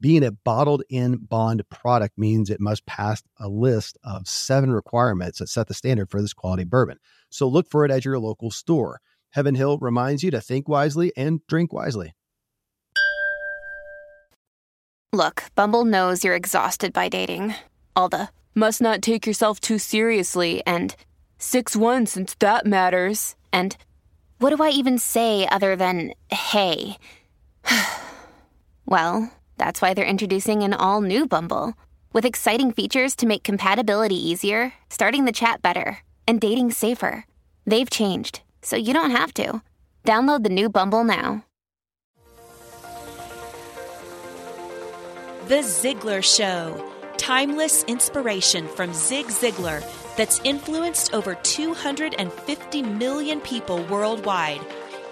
Being a bottled in bond product means it must pass a list of 7 requirements that set the standard for this quality bourbon. So look for it at your local store. Heaven Hill reminds you to think wisely and drink wisely. Look, Bumble knows you're exhausted by dating. All the, must not take yourself too seriously, and 6'1" since that matters, and what do I even say other than, hey? Well, that's why they're introducing an all-new Bumble, with exciting features to make compatibility easier, starting the chat better, and dating safer. They've changed, so you don't have to. Download the new Bumble now. The Ziglar Show, timeless inspiration from Zig Ziglar that's influenced over 250 million people worldwide,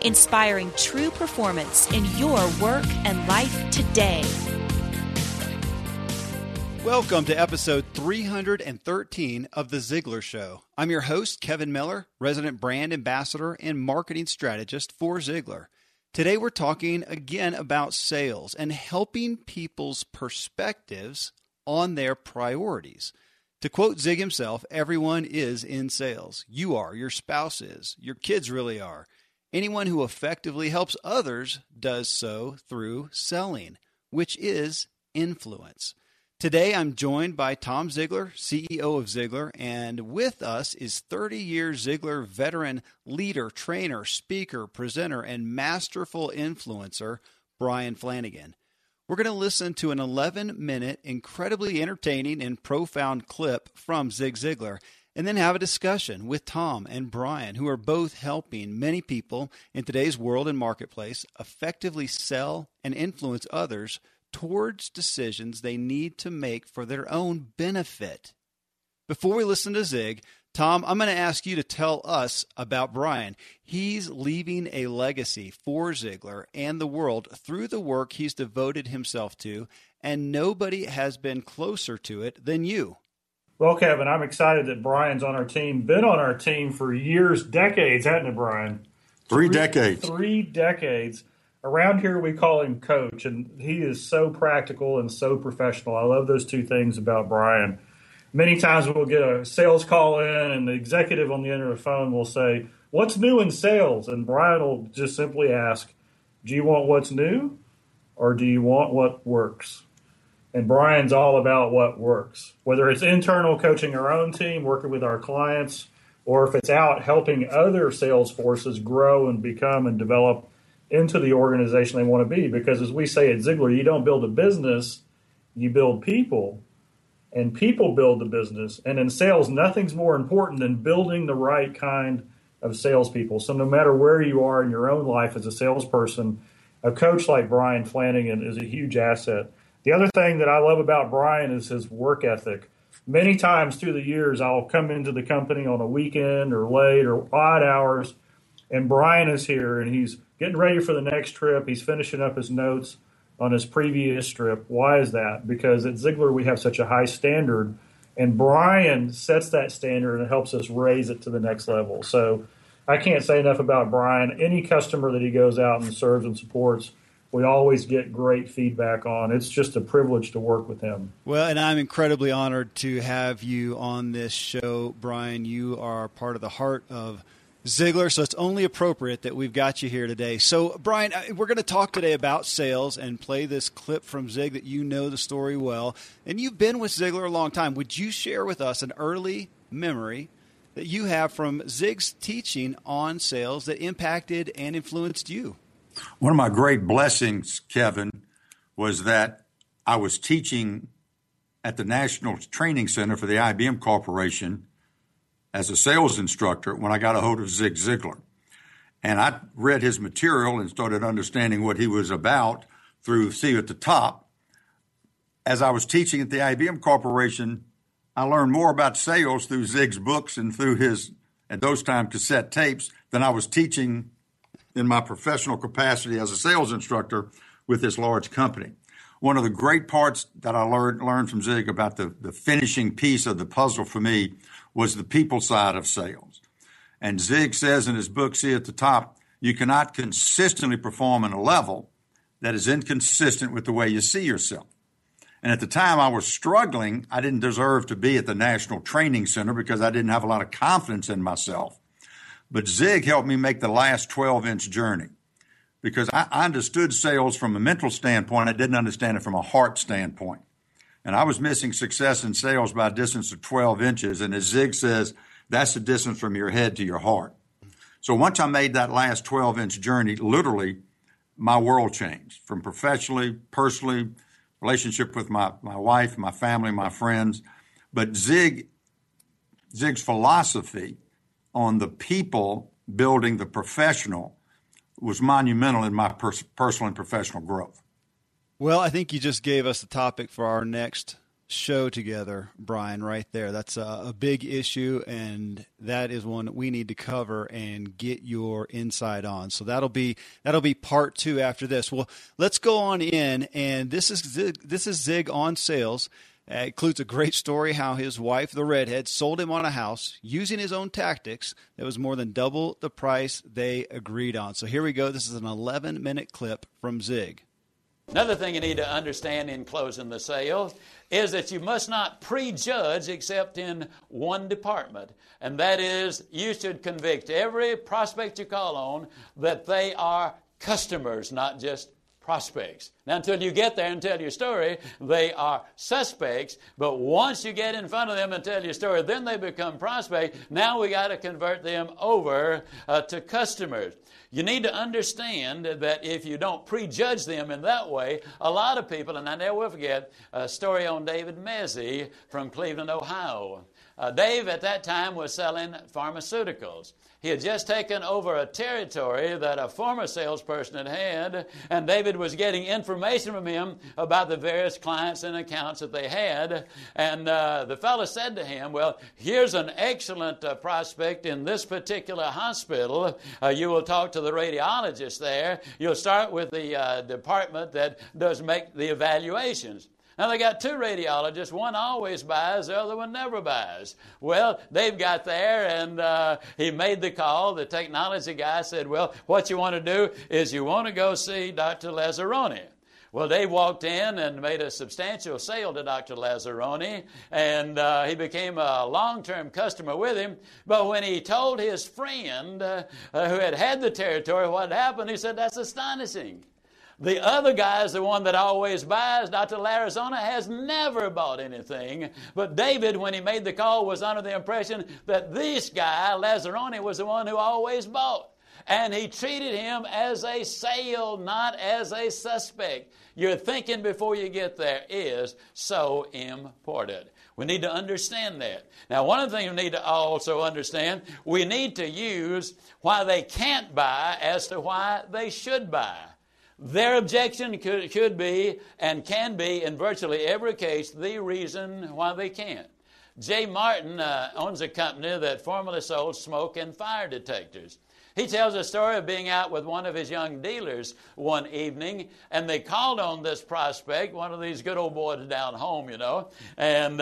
inspiring true performance in your work and life today. Welcome to episode 313 of The Ziglar Show. I'm your host, Kevin Miller, resident brand ambassador and marketing strategist for Ziglar. Today we're talking again about sales and helping people's perspectives on their priorities. To quote Zig himself, everyone is in sales. You are, your spouse is, your kids really are. Anyone who effectively helps others does so through selling, which is influence. Today I'm joined by Tom Ziglar, CEO of Ziglar, and with us is 30-year Ziglar veteran leader, trainer, speaker, presenter, and masterful influencer, Brian Flanagan. We're going to listen to an 11-minute, incredibly entertaining and profound clip from Zig Ziglar, and then have a discussion with Tom and Brian, who are both helping many people in today's world and marketplace effectively sell and influence others towards decisions they need to make for their own benefit. Before we listen to Zig, Tom, I'm going to ask you to tell us about Brian. He's leaving a legacy for Ziglar and the world through the work he's devoted himself to, and nobody has been closer to it than you. Well, Kevin, I'm excited that Brian's on our team, been on our team for years, decades, hasn't it, Brian? Three decades. 3 decades. Around here, we call him Coach, and he is so practical and so professional. I love those two things about Brian. Many times we'll get a sales call in, and the executive on the end of the phone will say, what's new in sales? And Brian will just simply ask, do you want what's new, or do you want what works? And Brian's all about what works, whether it's internal coaching our own team, working with our clients, or if it's out helping other sales forces grow and become and develop into the organization they want to be. Because as we say at Ziglar, you don't build a business, you build people, and people build the business. And in sales, nothing's more important than building the right kind of salespeople. So no matter where you are in your own life as a salesperson, a coach like Brian Flanagan is a huge asset. The other thing that I love about Brian is his work ethic. Many times through the years, I'll come into the company on a weekend or late or odd hours, and Brian is here, and he's getting ready for the next trip. He's finishing up his notes on his previous trip. Why is that? Because at Ziglar, we have such a high standard, and Brian sets that standard and helps us raise it to the next level. So I can't say enough about Brian. Any customer that he goes out and serves and supports, we always get great feedback on. It's just a privilege to work with him. Well, and I'm incredibly honored to have you on this show, Brian. You are part of the heart of Ziglar, so it's only appropriate that we've got you here today. So, Brian, we're going to talk today about sales and play this clip from Zig that you know the story well. And you've been with Ziglar a long time. Would you share with us an early memory that you have from Zig's teaching on sales that impacted and influenced you? One of my great blessings, Kevin, was that I was teaching at the National Training Center for the IBM Corporation as a sales instructor when I got a hold of Zig Ziglar. And I read his material and started understanding what he was about through See You at the Top. As I was teaching at the IBM Corporation, I learned more about sales through Zig's books and through his, at those time, cassette tapes than I was teaching in my professional capacity as a sales instructor with this large company. One of the great parts that I learned from Zig about the finishing piece of the puzzle for me was the people side of sales. And Zig says in his book, See at the Top, you cannot consistently perform at a level that is inconsistent with the way you see yourself. And at the time I was struggling. I didn't deserve to be at the National Training Center because I didn't have a lot of confidence in myself. But Zig helped me make the last 12-inch journey, because I understood sales from a mental standpoint. I didn't understand it from a heart standpoint. And I was missing success in sales by a distance of 12 inches. And as Zig says, that's the distance from your head to your heart. So once I made that last 12-inch journey, literally, my world changed, from professionally, personally, relationship with my wife, my family, my friends. But Zig's philosophy on the people building the professional was monumental in my personal and professional growth. Well, I think you just gave us the topic for our next show together, Brian, right there. That's a big issue, and that is one that we need to cover and get your insight on. So that'll be part two after this. Well, let's go on in, and this is Zig on sales. It includes a great story how his wife, the redhead, sold him on a house using his own tactics that was more than double the price they agreed on. So here we go. This is an 11-minute clip from Zig. Another thing you need to understand in closing the sale is that you must not prejudge except in one department, and that is you should convict every prospect you call on that they are customers, not just prospects. Now, until you get there and tell your story, they are suspects, but once you get in front of them and tell your story, then they become prospects. Now we got to convert them over to customers. You need to understand that if you don't prejudge them in that way, a lot of people, and I never will forget a story on David Mezzi from Cleveland, Ohio. Dave at that time was selling pharmaceuticals. He had just taken over a territory that a former salesperson had had, and David was getting information from him about the various clients and accounts that they had. And the fellow said to him, well, here's an excellent prospect in this particular hospital. You will talk to the radiologist there. You'll start with the department that does make the evaluations. Now, they got two radiologists. One always buys, the other one never buys. Well, Dave got there, and he made the call. The technology guy said, well, what you want to do is you want to go see Dr. Lazzaroni. Well, Dave walked in and made a substantial sale to Dr. Lazzaroni, and he became a long-term customer with him. But when he told his friend who had the territory what happened, he said, that's astonishing. The other guy is the one that always buys. Dr. Lazzaroni has never bought anything. But David, when he made the call, was under the impression that this guy, Lazzaroni, was the one who always bought. And he treated him as a sale, not as a suspect. Your thinking before you get there is so important. We need to understand that. Now, one of the things we need to also understand, we need to use why they can't buy as to why they should buy. Their objection could be and can be, in virtually every case, the reason why they can't. Jay Martin owns a company that formerly sold smoke and fire detectors. He tells a story of being out with one of his young dealers one evening, and they called on this prospect, one of these good old boys down home, you know, and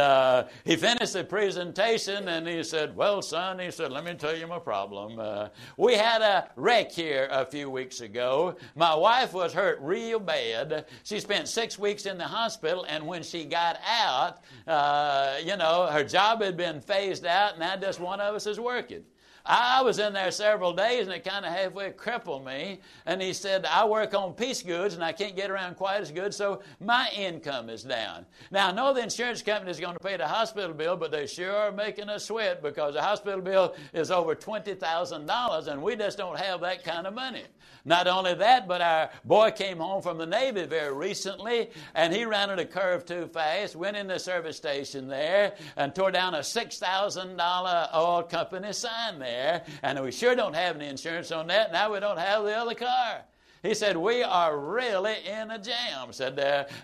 he finished the presentation, and he said, well, son, he said, let me tell you my problem. We had a wreck here a few weeks ago. My wife was hurt real bad. She spent 6 weeks in the hospital, and when she got out, her job had been phased out, and now just one of us is working. I was in there several days, and it kind of halfway crippled me. And he said, I work on piece goods, and I can't get around quite as good, so my income is down. Now, I know the insurance company is going to pay the hospital bill, but they sure are making us sweat because the hospital bill is over $20,000, and we just don't have that kind of money. Not only that, but our boy came home from the Navy very recently, and he ran at a curve too fast, went in the service station there, and tore down a $6,000 oil company sign there, and we sure don't have any insurance on that. Now we don't have the other car. He said, we are really in a jam. Said,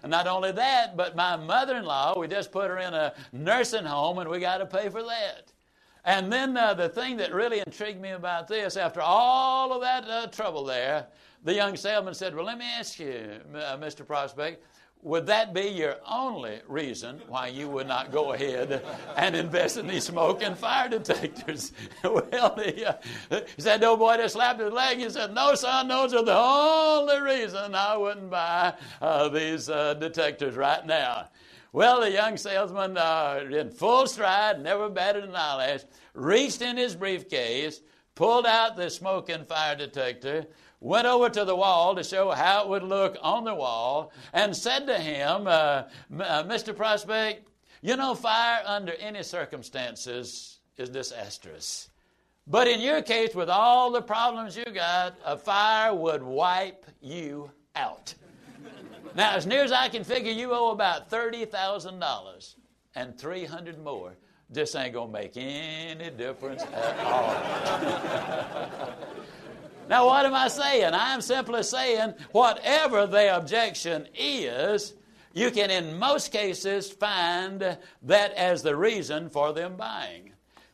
not only that, but my mother-in-law, we just put her in a nursing home, and we got to pay for that. And then the thing that really intrigued me about this, after all of that trouble there, the young salesman said, well, let me ask you, Mr. Prospect, would that be your only reason why you would not go ahead and invest in these smoke and fire detectors? Well, he said, no, boy, just slapped his leg. He said, no, son, those are the only reason I wouldn't buy these detectors right now. Well, the young salesman, in full stride, never batted an eyelash, reached in his briefcase, pulled out the smoke and fire detector, went over to the wall to show how it would look on the wall, and said to him, Mr. Prospect, you know, fire under any circumstances is disastrous. But in your case, with all the problems you got, a fire would wipe you out. Now, as near as I can figure, you owe about $30,000 and 300 more. This ain't going to make any difference at all. Now, what am I saying? I am simply saying whatever the objection is, you can in most cases find that as the reason for them buying.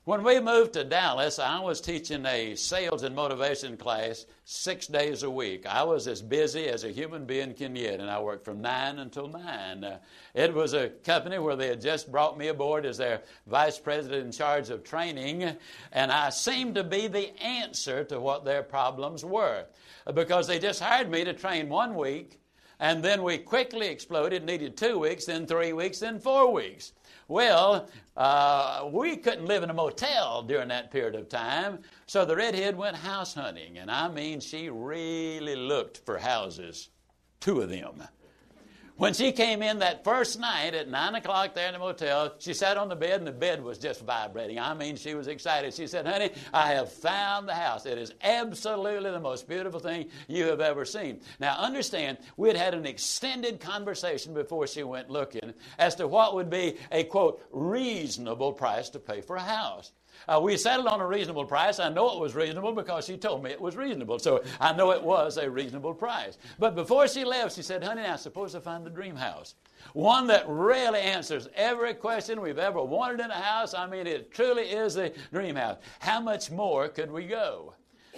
When we moved to Dallas, I was teaching a sales and motivation class 6 days a week. I was as busy as a human being can get, and I worked from 9 until 9. It was a company where they had just brought me aboard as their vice president in charge of training, and I seemed to be the answer to what their problems were because they just hired me to train 1 week, and then we quickly exploded, needed 2 weeks, then 3 weeks, then 4 weeks. Well, we couldn't live in a motel during that period of time, so the redhead went house hunting, and I mean she really looked for houses, 2 of them. When she came in that first night at 9 o'clock there in the motel, she sat on the bed, and the bed was just vibrating. I mean, she was excited. She said, honey, I have found the house. It is absolutely the most beautiful thing you have ever seen. Now, understand, we had had an extended conversation before she went looking as to what would be a, quote, reasonable price to pay for a house. We settled on a reasonable price. I know it was reasonable because she told me it was reasonable. So I know it was a reasonable price. But before she left, she said, honey, I suppose I find the dream house. One that really answers every question we've ever wanted in a house. I mean, it truly is the dream house. How much more could we go?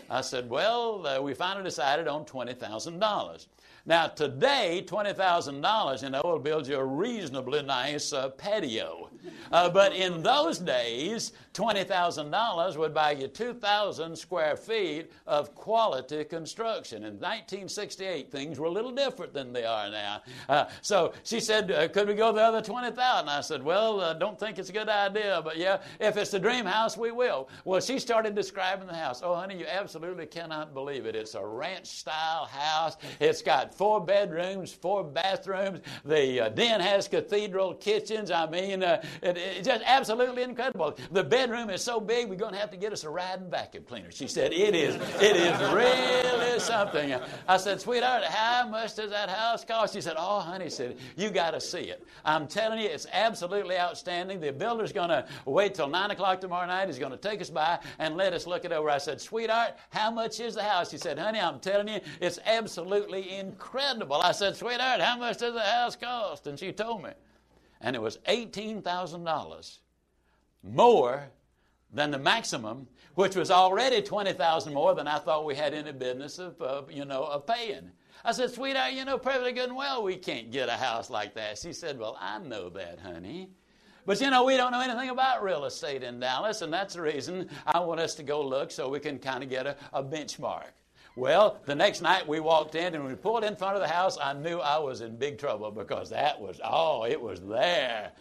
I said, well, we finally decided on $20,000. Now, today, $20,000, you know, will build you a reasonably nice patio. But in those days, $20,000 would buy you 2,000 square feet of quality construction. In 1968, things were a little different than they are now. So she said, could we go the other $20,000? I said, well, don't think it's a good idea, but yeah, if it's the dream house, we will. Well, she started describing the house. Oh, honey, you absolutely cannot believe it. It's a ranch-style house. It's got 4 bedrooms, 4 bathrooms. The den has cathedral kitchens. I mean, it's just absolutely incredible. The bedroom is so big, we're going to have to get us a riding vacuum cleaner. She said, it is really something. I said, sweetheart, how much does that house cost? She said, oh, honey, said, you got to see it. I'm telling you, it's absolutely outstanding. The builder's going to wait till 9 o'clock tomorrow night. He's going to take us by and let us look it over. I said, sweetheart, how much is the house? She said, honey, I'm telling you, it's absolutely incredible. I said, sweetheart, how much does the house cost? And she told me. And it was $18,000 more than the maximum, which was already $20,000 more than I thought we had any business of paying. I said, sweetheart, you know perfectly good and well we can't get a house like that. She said, well, I know that, honey. But, you know, we don't know anything about real estate in Dallas, and that's the reason I want us to go look so we can kind of get a benchmark. Well, the next night we walked in, and when we pulled in front of the house, I knew I was in big trouble because that was, it was there.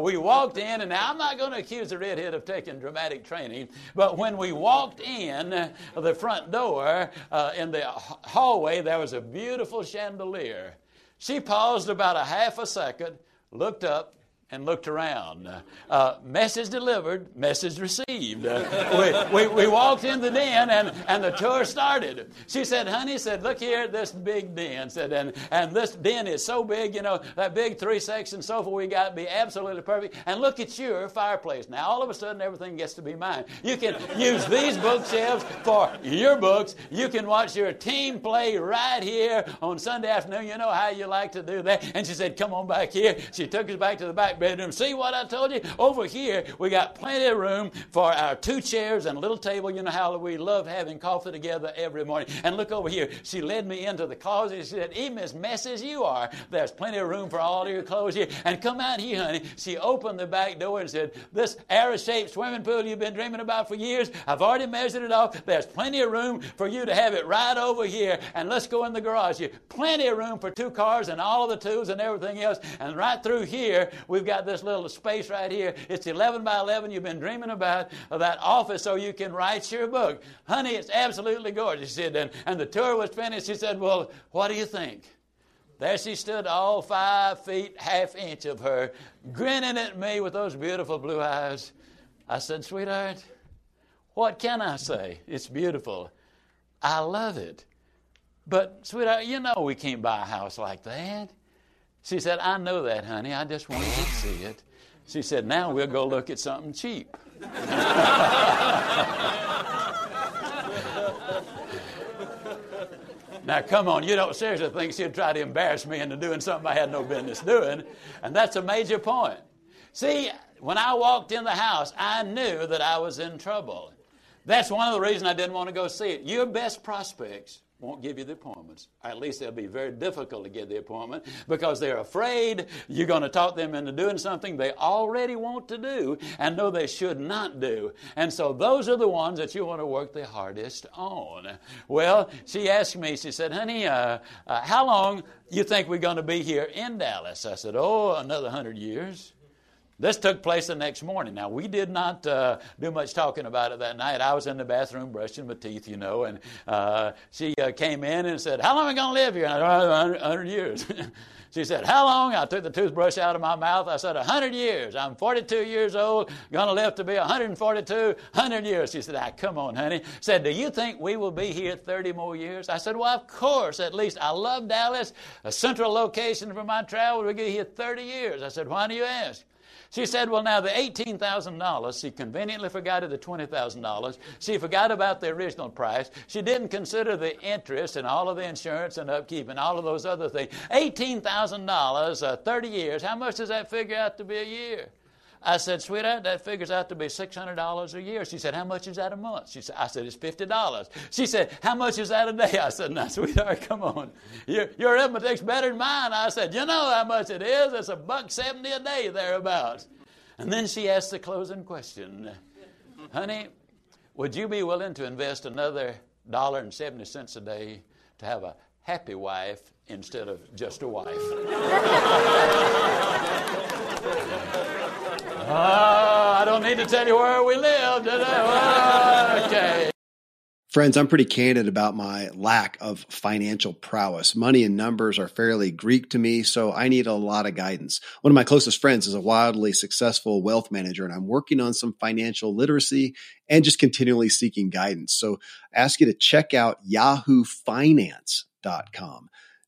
We walked in, and now I'm not going to accuse the redhead of taking dramatic training, but when we walked in the front door, in the hallway, there was a beautiful chandelier. She paused about a half a second, looked up, and looked around. Message delivered, message received. We walked in the den, and the tour started. She said, honey, look here at this big den. And this den is so big, you know, that big 3-section sofa we got to be absolutely perfect. And look at your fireplace. Now, all of a sudden, everything gets to be mine. You can use these bookshelves for your books. You can watch your team play right here on Sunday afternoon. You know how you like to do that. And she said, come on back here. She took us back to the back bedroom. See what I told you? Over here, we got plenty of room for our 2 chairs and a little table. You know how we love having coffee together every morning. And look over here. She led me into the closet. She said, even as messy as you are, there's plenty of room for all your clothes here. And come out here, honey. She opened the back door and said, this arrow-shaped swimming pool you've been dreaming about for years, I've already measured it off. There's plenty of room for you to have it right over here. And let's go in the garage here. Plenty of room for 2 cars and all of the tools and everything else. And right through here, we've got this little space right here. It's 11 by 11. You've been dreaming about that office so you can write your book. Honey, it's absolutely gorgeous. She said, and the tour was finished. She said, well, what do you think? There she stood, all 5 feet, half inch of her, grinning at me with those beautiful blue eyes. I said, sweetheart, what can I say? It's beautiful. I love it. But, sweetheart, you know we can't buy a house like that. She said, I know that, honey. I just wanted you to see it. She said, now we'll go look at something cheap. Now, come on, you don't seriously think she'd try to embarrass me into doing something I had no business doing. And that's a major point. See, when I walked in the house, I knew that I was in trouble. That's one of the reasons I didn't want to go see it. Your best prospects won't give you the appointments. Or at least it'll be very difficult to get the appointment because they're afraid you're going to talk them into doing something they already want to do and know they should not do. And so those are the ones that you want to work the hardest on. Well, she asked me, she said, honey, how long you think we're going to be here in Dallas? I said, another 100 years. This took place the next morning. Now, we did not do much talking about it that night. I was in the bathroom brushing my teeth, you know, and she came in and said, how long are we going to live here? And I said, 100 years. She said, how long? I took the toothbrush out of my mouth. I said, 100 years. I'm 42 years old, going to live to be 142, 100 years. She said, come on, honey. Said, do you think we will be here 30 more years? I said, well, of course, at least. I love Dallas, a central location for my travels. We'll get here 30 years. I said, why do you ask? She said, well, now, the $18,000, she conveniently forgot the $20,000. She forgot about the original price. She didn't consider the interest and all of the insurance and upkeep and all of those other things. $18,000, 30 years, how much does that figure out to be a year? I said, sweetheart, that figures out to be $600 a year. She said, how much is that a month? She said, I said, it's $50. She said, how much is that a day? I said, now, sweetheart, come on. Your arithmetic's better than mine. I said, you know how much it is. It's $1.70 a day, thereabouts. And then she asked the closing question. Honey, would you be willing to invest another $1.70 a day to have a happy wife instead of just a wife? I don't need to tell you where we live. Okay. Friends, I'm pretty candid about my lack of financial prowess. Money and numbers are fairly Greek to me, so I need a lot of guidance. One of my closest friends is a wildly successful wealth manager, and I'm working on some financial literacy and just continually seeking guidance. So I ask you to check out yahoofinance.com.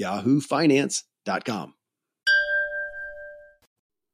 yahoofinance.com.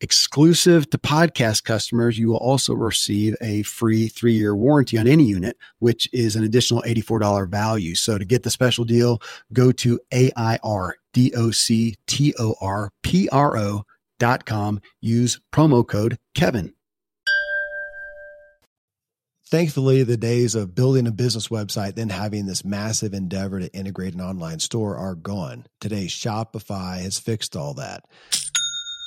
Exclusive to podcast customers, you will also receive a free 3-year warranty on any unit, which is an additional $84 value. So to get the special deal, go to airdoctorpro.com. Use promo code Kevin. Thankfully, the days of building a business website, then having this massive endeavor to integrate an online store are gone. Today, Shopify has fixed all that.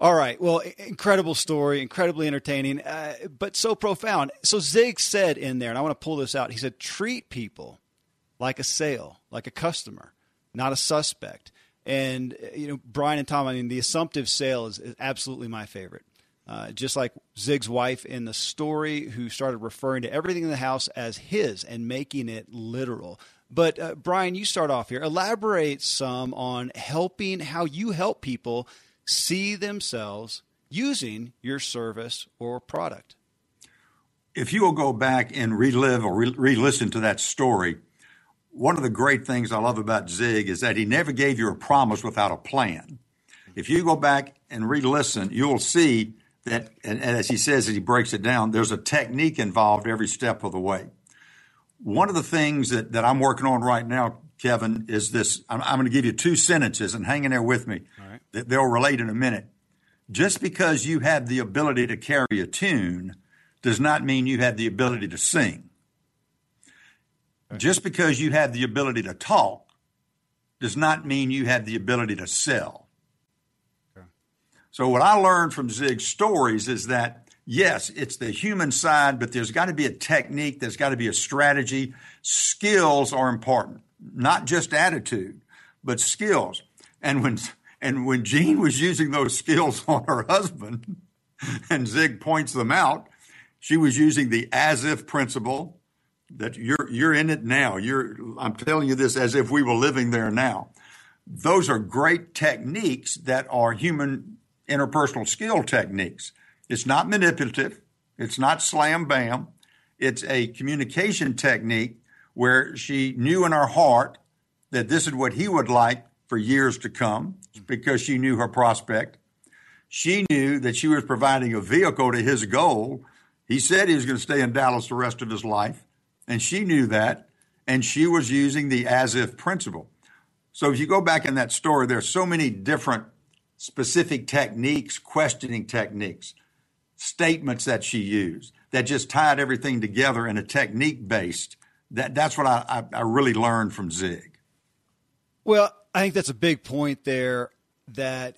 All right. Well, incredible story, incredibly entertaining, but so profound. So Zig said in there, and I want to pull this out. He said, treat people like a sale, like a customer, not a suspect. And, you know, Brian and Tom, I mean, the assumptive sale is absolutely my favorite. Just like Zig's wife in the story, who started referring to everything in the house as his and making it literal. But Brian, you start off here. Elaborate some on how you help people see themselves using your service or product. If you will go back and relive or re-listen to that story, one of the great things I love about Zig is that he never gave you a promise without a plan. If you go back and re-listen, you'll see that, and as he says, as he breaks it down, there's a technique involved every step of the way. One of the things that I'm working on right now, Kevin, is this. I'm going to give you 2 sentences, and hang in there with me. All right. They'll relate in a minute. Just because you have the ability to carry a tune does not mean you have the ability to sing. Okay. Just because you have the ability to talk does not mean you have the ability to sell. Okay. So what I learned from Zig's stories is that, yes, it's the human side, but there's got to be a technique. There's got to be a strategy. Skills are important. Not just attitude, but skills. And when Jean was using those skills on her husband, and Zig points them out, she was using the as-if principle that you're in it now. I'm telling you this as if we were living there now. Those are great techniques that are human interpersonal skill techniques. It's not manipulative. It's not slam bam. It's a communication technique where she knew in her heart that this is what he would like for years to come, because she knew her prospect. She knew that she was providing a vehicle to his goal, He said he was going to stay in Dallas the rest of his life, and she knew that, and she was using the as-if principle. So if you go back in that story, there's so many different specific techniques, questioning techniques, statements that she used that just tied everything together in a technique-based. That's what I really learned from Zig. Well, I think that's a big point there, that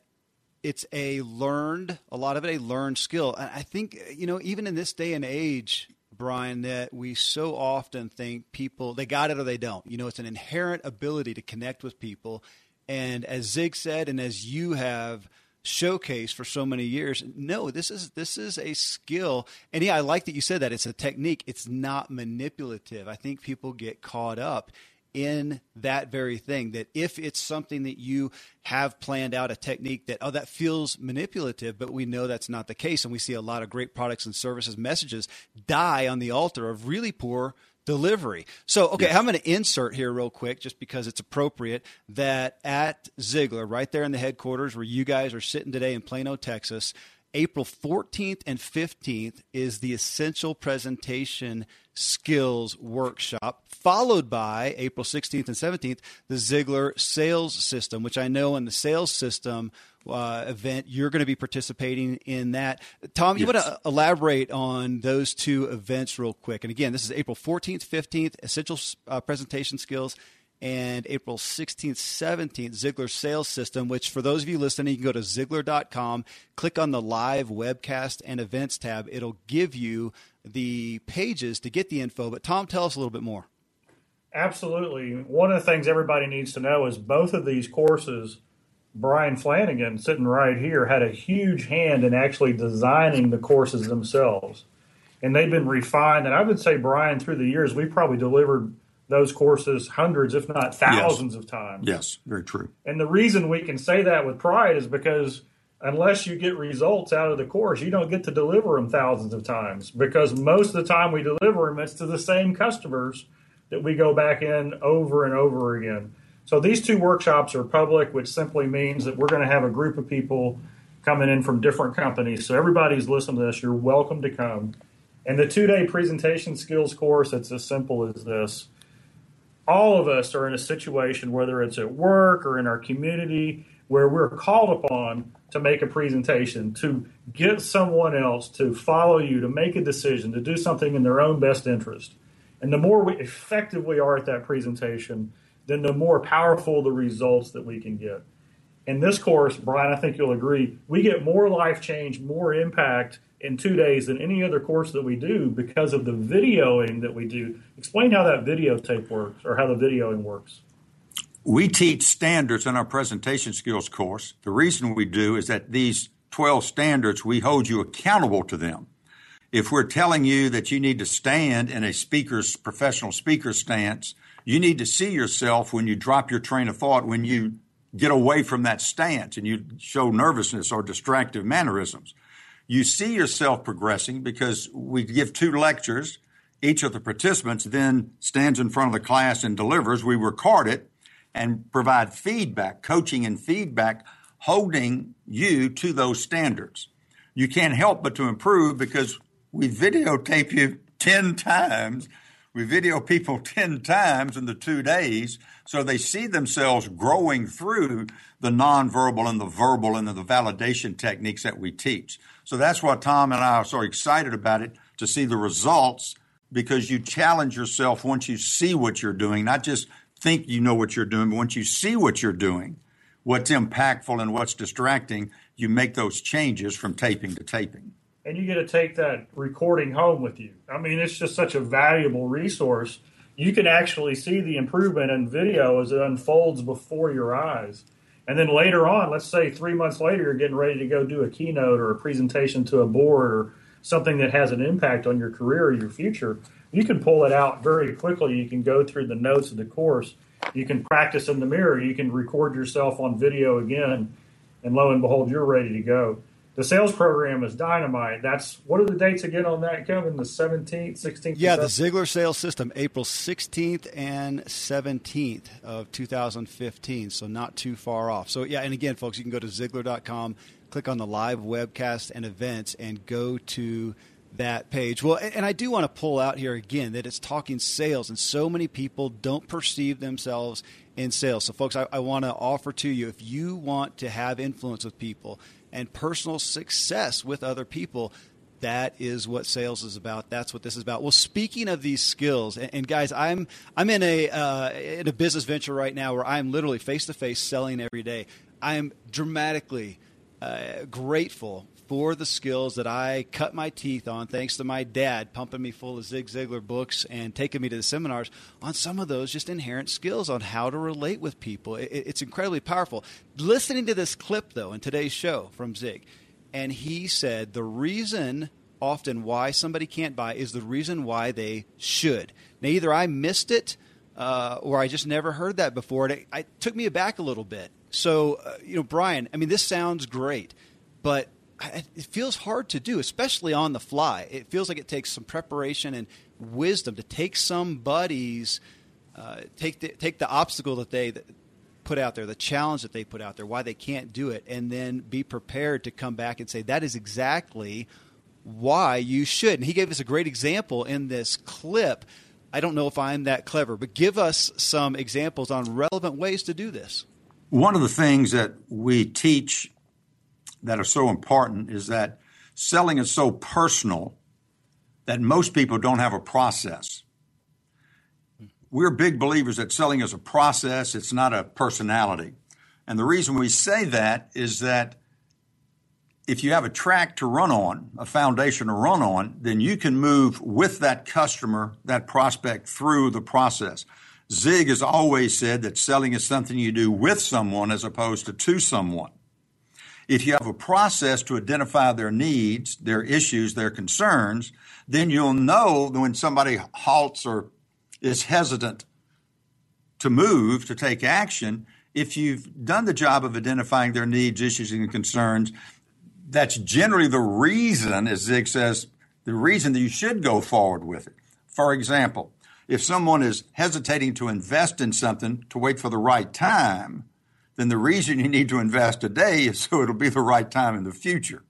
it's a lot of it, a learned skill. And I think, even in this day and age, Brian, that we so often think people, they got it or they don't. It's an inherent ability to connect with people. And as Zig said, and as you have showcased for so many years, no, this is a skill. And yeah, I like that you said that. It's a technique. It's not manipulative. I think people get caught up in that very thing, that if it's something that you have planned out, a technique that, that feels manipulative, but we know that's not the case. And we see a lot of great products and services, messages die on the altar of really poor delivery. So, okay, yes. I'm going to insert here real quick, just because it's appropriate, that at Ziglar, right there in the headquarters where you guys are sitting today in Plano, Texas, April 14th and 15th is the Essential Presentation Skills Workshop, followed by April 16th and 17th, the Ziglar Sales System, which I know in the Sales System event, you're going to be participating in that. Tom, you want to elaborate on those two events real quick? And again, this is April 14th, 15th, Essential Presentation Skills, and April 16th, 17th, Ziglar Sales System, which for those of you listening, you can go to Ziglar.com, click on the live webcast and events tab. It'll give you the pages to get the info. But Tom, tell us a little bit more. Absolutely. One of the things everybody needs to know is both of these courses, Brian Flanagan, sitting right here, had a huge hand in actually designing the courses themselves. And they've been refined. And I would say, Brian, through the years, we probably delivered those courses hundreds, if not thousands of times. Yes, very true. And the reason we can say that with pride is because unless you get results out of the course, you don't get to deliver them thousands of times, because most of the time we deliver them, it's to the same customers that we go back in over and over again. So these two workshops are public, which simply means that we're going to have a group of people coming in from different companies. So everybody's listening to this, you're welcome to come. And the two-day presentation skills course, it's as simple as this. All of us are in a situation, whether it's at work or in our community, where we're called upon to make a presentation, to get someone else to follow you, to make a decision, to do something in their own best interest. And the more effective we are at that presentation, then the more powerful the results that we can get. In this course, Brian, I think you'll agree, we get more life change, more impact in 2 days than any other course that we do because of the videoing that we do. Explain how that videotape works, or how the videoing works. We teach standards in our presentation skills course. The reason we do is that these 12 standards, we hold you accountable to them. If we're telling you that you need to stand in a speaker's, professional speaker stance, you need to see yourself when you drop your train of thought, when you get away from that stance and you show nervousness or distractive mannerisms. You see yourself progressing because we give two lectures. Each of the participants then stands in front of the class and delivers. We record it and provide feedback, coaching and feedback, holding you to those standards. You can't help but to improve because we videotape you 10 times. We video people 10 times in the 2 days, so they see themselves growing through the nonverbal and the verbal and the validation techniques that we teach. So that's why Tom and I are so excited about it, to see the results, because you challenge yourself once you see what you're doing, not just think you know what you're doing, but once you see what you're doing, what's impactful and what's distracting, you make those changes from taping to taping. And you get to take that recording home with you. I mean, it's just such a valuable resource. You can actually see the improvement in video as it unfolds before your eyes. And then later on, let's say 3 months later, you're getting ready to go do a keynote or a presentation to a board or something that has an impact on your career or your future. You can pull it out very quickly. You can go through the notes of the course. You can practice in the mirror. You can record yourself on video again. And lo and behold, you're ready to go. The sales program is dynamite. That's, what are the dates again on that, Kevin? The 17th, 16th? Yeah, the Ziglar Sales System, April 16th and 17th of 2015, so not too far off. So, yeah, and again, folks, you can go to Ziglar.com, click on the live webcast and events, and go to that page. Well, and I do want to pull out here again that it's talking sales, and so many people don't perceive themselves in sales. So folks, I want to offer to you, if you want to have influence with people and personal success with other people, that is what sales is about. That's what this is about. Well, speaking of these skills, and guys, I'm in a business venture right now where I'm literally face-to-face selling every day. I am dramatically grateful for the skills that I cut my teeth on, thanks to my dad pumping me full of Zig Ziglar books and taking me to the seminars on some of those just inherent skills on how to relate with people. It's incredibly powerful. Listening to this clip, though, in today's show from Zig, and he said the reason often why somebody can't buy is the reason why they should. Now, either I missed it or I just never heard that before. And it took me aback a little bit. So, Brian, I mean, this sounds great, but it feels hard to do, especially on the fly. It feels like it takes some preparation and wisdom to take somebody's take the obstacle that they put out there, the challenge that they put out there, why they can't do it, and then be prepared to come back and say, that is exactly why you should. And he gave us a great example in this clip. I don't know if I'm that clever, but give us some examples on relevant ways to do this. One of the things that we teach that are so important is that selling is so personal that most people don't have a process. We're big believers that selling is a process. It's not a personality. And the reason we say that is that if you have a track to run on, a foundation to run on, then you can move with that customer, that prospect, through the process. Zig has always said that selling is something you do with someone as opposed to someone. If you have a process to identify their needs, their issues, their concerns, then you'll know when somebody halts or is hesitant to move, to take action. If you've done the job of identifying their needs, issues, and concerns, that's generally the reason, as Zig says, the reason that you should go forward with it. For example, if someone is hesitating to invest in something to wait for the right time, then the reason you need to invest today is so it'll be the right time in the future.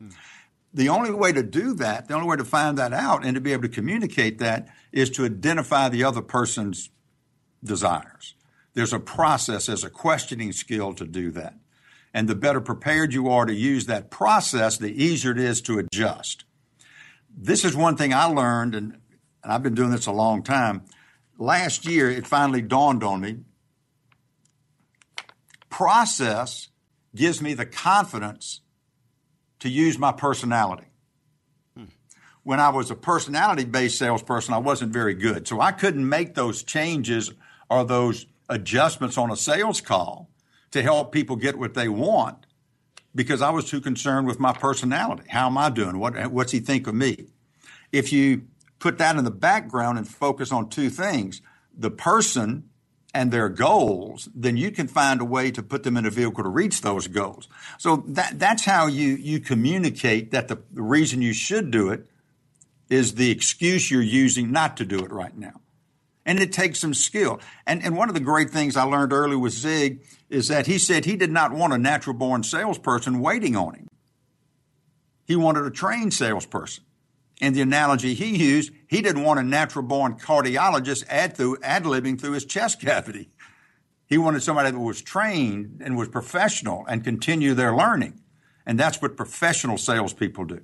The only way to do that, the only way to find that out and to be able to communicate that is to identify the other person's desires. There's a process, there's a questioning skill to do that. And the better prepared you are to use that process, the easier it is to adjust. This is one thing I learned, and I've been doing this a long time. Last year, it finally dawned on me. Process gives me the confidence to use my personality. When I was a personality-based salesperson, I wasn't very good. So I couldn't make those changes or those adjustments on a sales call to help people get what they want because I was too concerned with my personality. How am I doing? What's he think of me? If you put that in the background and focus on two things, the person and their goals, then you can find a way to put them in a vehicle to reach those goals. So that's how you communicate that the reason you should do it is the excuse you're using not to do it right now. And it takes some skill. And one of the great things I learned early with Zig is that he said he did not want a natural-born salesperson waiting on him. He wanted a trained salesperson. And the analogy he used, he didn't want a natural-born cardiologist ad-libbing through his chest cavity. He wanted somebody that was trained and was professional and continue their learning. And that's what professional salespeople do.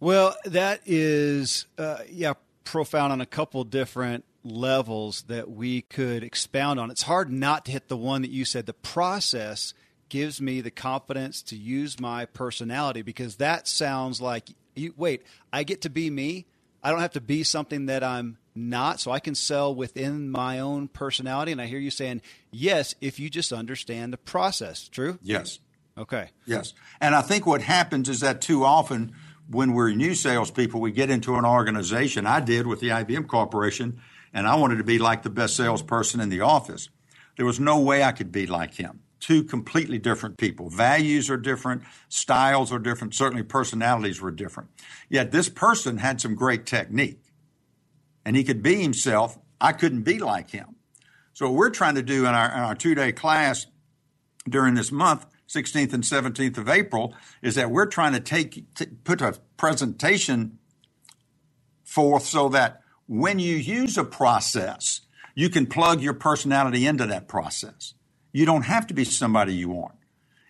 Well, that is, profound on a couple different levels that we could expound on. It's hard not to hit the one that you said, the process gives me the confidence to use my personality, because that sounds like I get to be me. I don't have to be something that I'm not, so I can sell within my own personality. And I hear you saying, yes, if you just understand the process. True? Yes. Okay. Yes. And I think what happens is that too often when we're new salespeople, we get into an organization. I did with the IBM Corporation, and I wanted to be like the best salesperson in the office. There was no way I could be like him. Two completely different people. Values are different. Styles are different. Certainly personalities were different. Yet this person had some great technique, and he could be himself. I couldn't be like him. So what we're trying to do in our two-day class during this month, 16th and 17th of April, is that we're trying to put a presentation forth so that when you use a process, you can plug your personality into that process. You don't have to be somebody you aren't.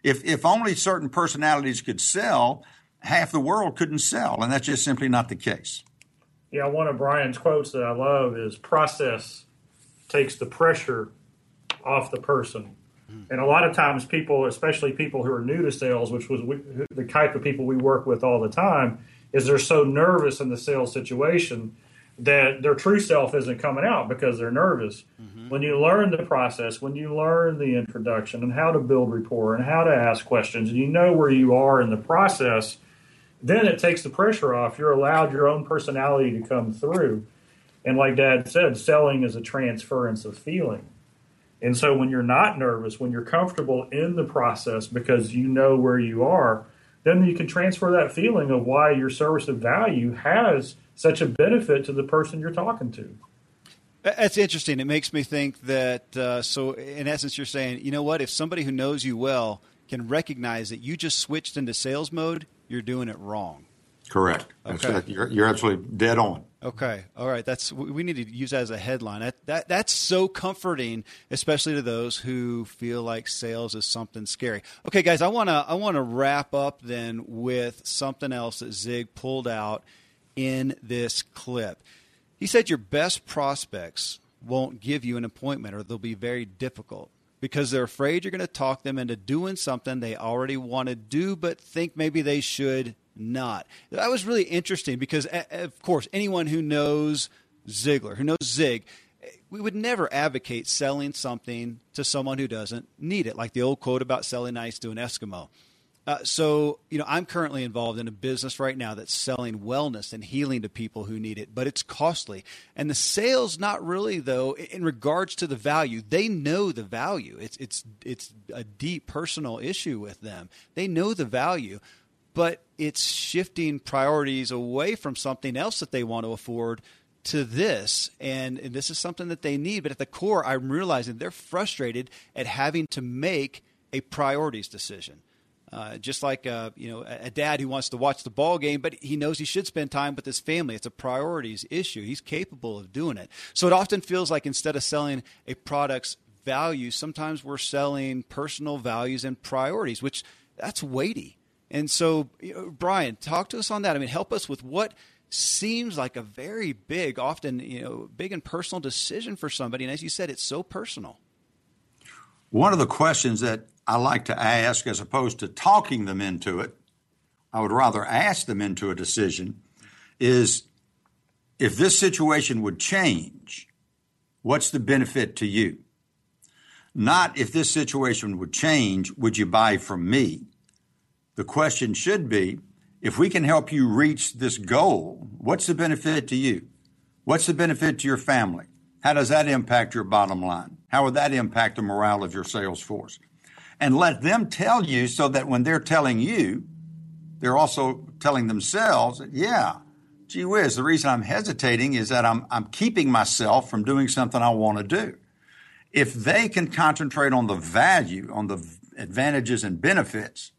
If only certain personalities could sell, half the world couldn't sell, and that's just simply not the case. Yeah, one of Brian's quotes that I love is process takes the pressure off the person. And a lot of times people, especially people who are new to sales, which was the type of people we work with all the time, is they're so nervous in the sales situation that their true self isn't coming out because they're nervous. Mm-hmm. When you learn the process, when you learn the introduction and how to build rapport and how to ask questions, and you know where you are in the process, then it takes the pressure off. You're allowed your own personality to come through. And like Dad said, selling is a transference of feeling. And so when you're not nervous, when you're comfortable in the process because you know where you are, then you can transfer that feeling of why your service of value has such a benefit to the person you're talking to. That's interesting. It makes me think that, so in essence, you're saying, you know what, if somebody who knows you well can recognize that you just switched into sales mode, you're doing it wrong. Correct. Okay. You're absolutely dead on. Okay. All right. We need to use that as a headline. That's so comforting, especially to those who feel like sales is something scary. Okay, guys, I want to wrap up then with something else that Zig pulled out in this clip. He said your best prospects won't give you an appointment, or they'll be very difficult because they're afraid you're going to talk them into doing something they already want to do but think maybe they should not. That was really interesting because, of course, anyone who knows Ziglar, who knows Zig, we would never advocate selling something to someone who doesn't need it, like the old quote about selling ice to an Eskimo. I'm currently involved in a business right now that's selling wellness and healing to people who need it, but it's costly. And the sales, not really, though, in regards to the value. They know the value. It's a deep personal issue with them. They know the value, but it's shifting priorities away from something else that they want to afford to this. And this is something that they need. But at the core, I'm realizing they're frustrated at having to make a priorities decision. Just like a dad who wants to watch the ball game, but he knows he should spend time with his family. It's a priorities issue. He's capable of doing it. So it often feels like instead of selling a product's value, sometimes we're selling personal values and priorities, which that's weighty. And so, Brian, talk to us on that. I mean, help us with what seems like a very big, often, big and personal decision for somebody. And as you said, it's so personal. One of the questions that I like to ask, as opposed to talking them into it, I would rather ask them into a decision, is if this situation would change, what's the benefit to you? Not if this situation would change, would you buy from me? The question should be, if we can help you reach this goal, what's the benefit to you? What's the benefit to your family? How does that impact your bottom line? How would that impact the morale of your sales force? And let them tell you so that when they're telling you, they're also telling themselves, yeah, gee whiz, the reason I'm hesitating is that I'm keeping myself from doing something I want to do. If they can concentrate on the value, on the advantages and benefits,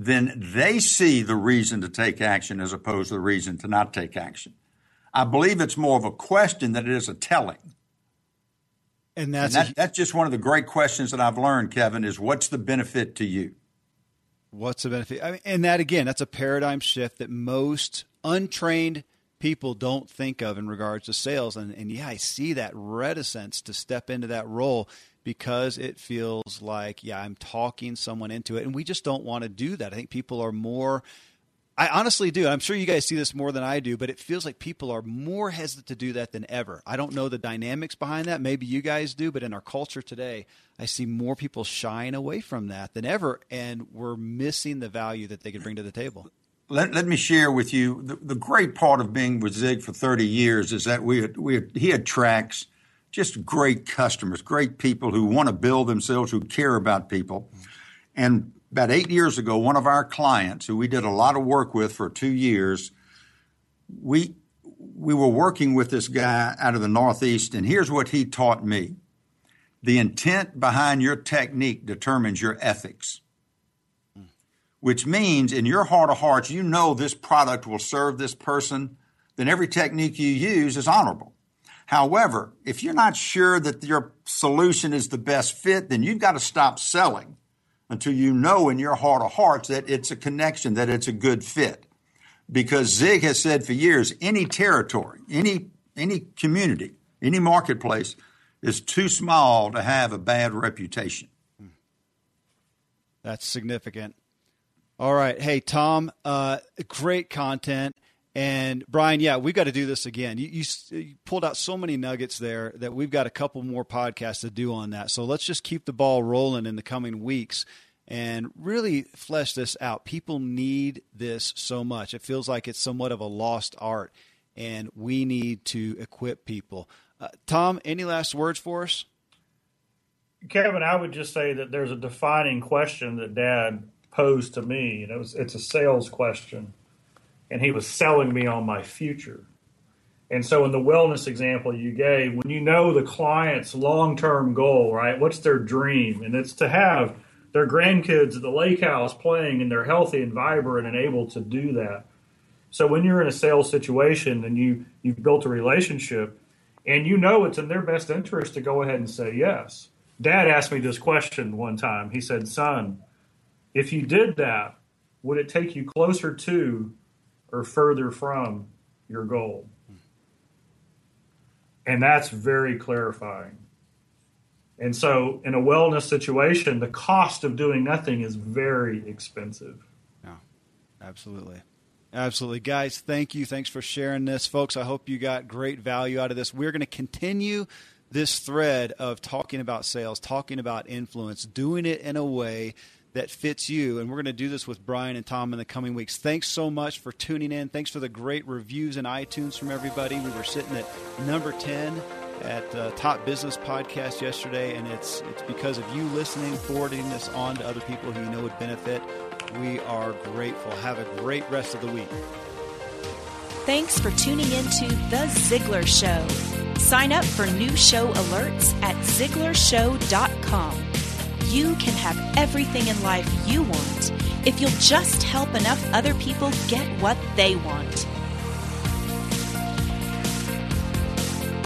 then they see the reason to take action as opposed to the reason to not take action. I believe it's more of a question than it is a telling. And that's just one of the great questions that I've learned, Kevin, is what's the benefit to you? What's the benefit? I mean, and that, again, that's a paradigm shift that most untrained people don't think of in regards to sales. And I see that reticence to step into that role because it feels like, I'm talking someone into it. And we just don't want to do that. I think people are more, I honestly do. I'm sure you guys see this more than I do, but it feels like people are more hesitant to do that than ever. I don't know the dynamics behind that. Maybe you guys do, but in our culture today, I see more people shying away from that than ever. And we're missing the value that they could bring to the table. Let me share with you, the great part of being with Zig for 30 years is that he attracts just great customers, great people who want to build themselves, who care about people. And about 8 years ago, one of our clients who we did a lot of work with for 2 years, we were working with this guy out of the Northeast, and here's what he taught me. The intent behind your technique determines your ethics, which means in your heart of hearts, you know this product will serve this person. then every technique you use is honorable. However, if you're not sure that your solution is the best fit, then you've got to stop selling until you know in your heart of hearts that it's a connection, that it's a good fit. Because Zig has said for years, any territory, any community, any marketplace is too small to have a bad reputation. That's significant. All right. Hey, Tom, great content. And Brian, yeah, we've got to do this again. You pulled out so many nuggets there that we've got a couple more podcasts to do on that. So let's just keep the ball rolling in the coming weeks and really flesh this out. People need this so much. It feels like it's somewhat of a lost art, and we need to equip people. Tom, any last words for us? Kevin, I would just say that there's a defining question that Dad posed to me, and it's a sales question. And he was selling me on my future. And so in the wellness example you gave, when you know the client's long-term goal, right, what's their dream? And it's to have their grandkids at the lake house playing, and they're healthy and vibrant and able to do that. So when you're in a sales situation and you've built a relationship and you know it's in their best interest to go ahead and say yes. Dad asked me this question one time. He said, son, if you did that, would it take you closer to or further from your goal? And that's very clarifying. And so in a wellness situation, the cost of doing nothing is very expensive. Yeah, absolutely. Absolutely. Guys, thank you. Thanks for sharing this. Folks, I hope you got great value out of this. We're going to continue this thread of talking about sales, talking about influence, doing it in a way that fits you. And we're going to do this with Brian and Tom in the coming weeks. Thanks so much for tuning in. Thanks for the great reviews in iTunes from everybody. We were sitting at number 10 at the Top Business Podcast yesterday. And it's because of you listening, forwarding this on to other people who you know would benefit. We are grateful. Have a great rest of the week. Thanks for tuning into The Ziglar Show. Sign up for new show alerts at ZiglarShow.com. You can have everything in life you want if you'll just help enough other people get what they want.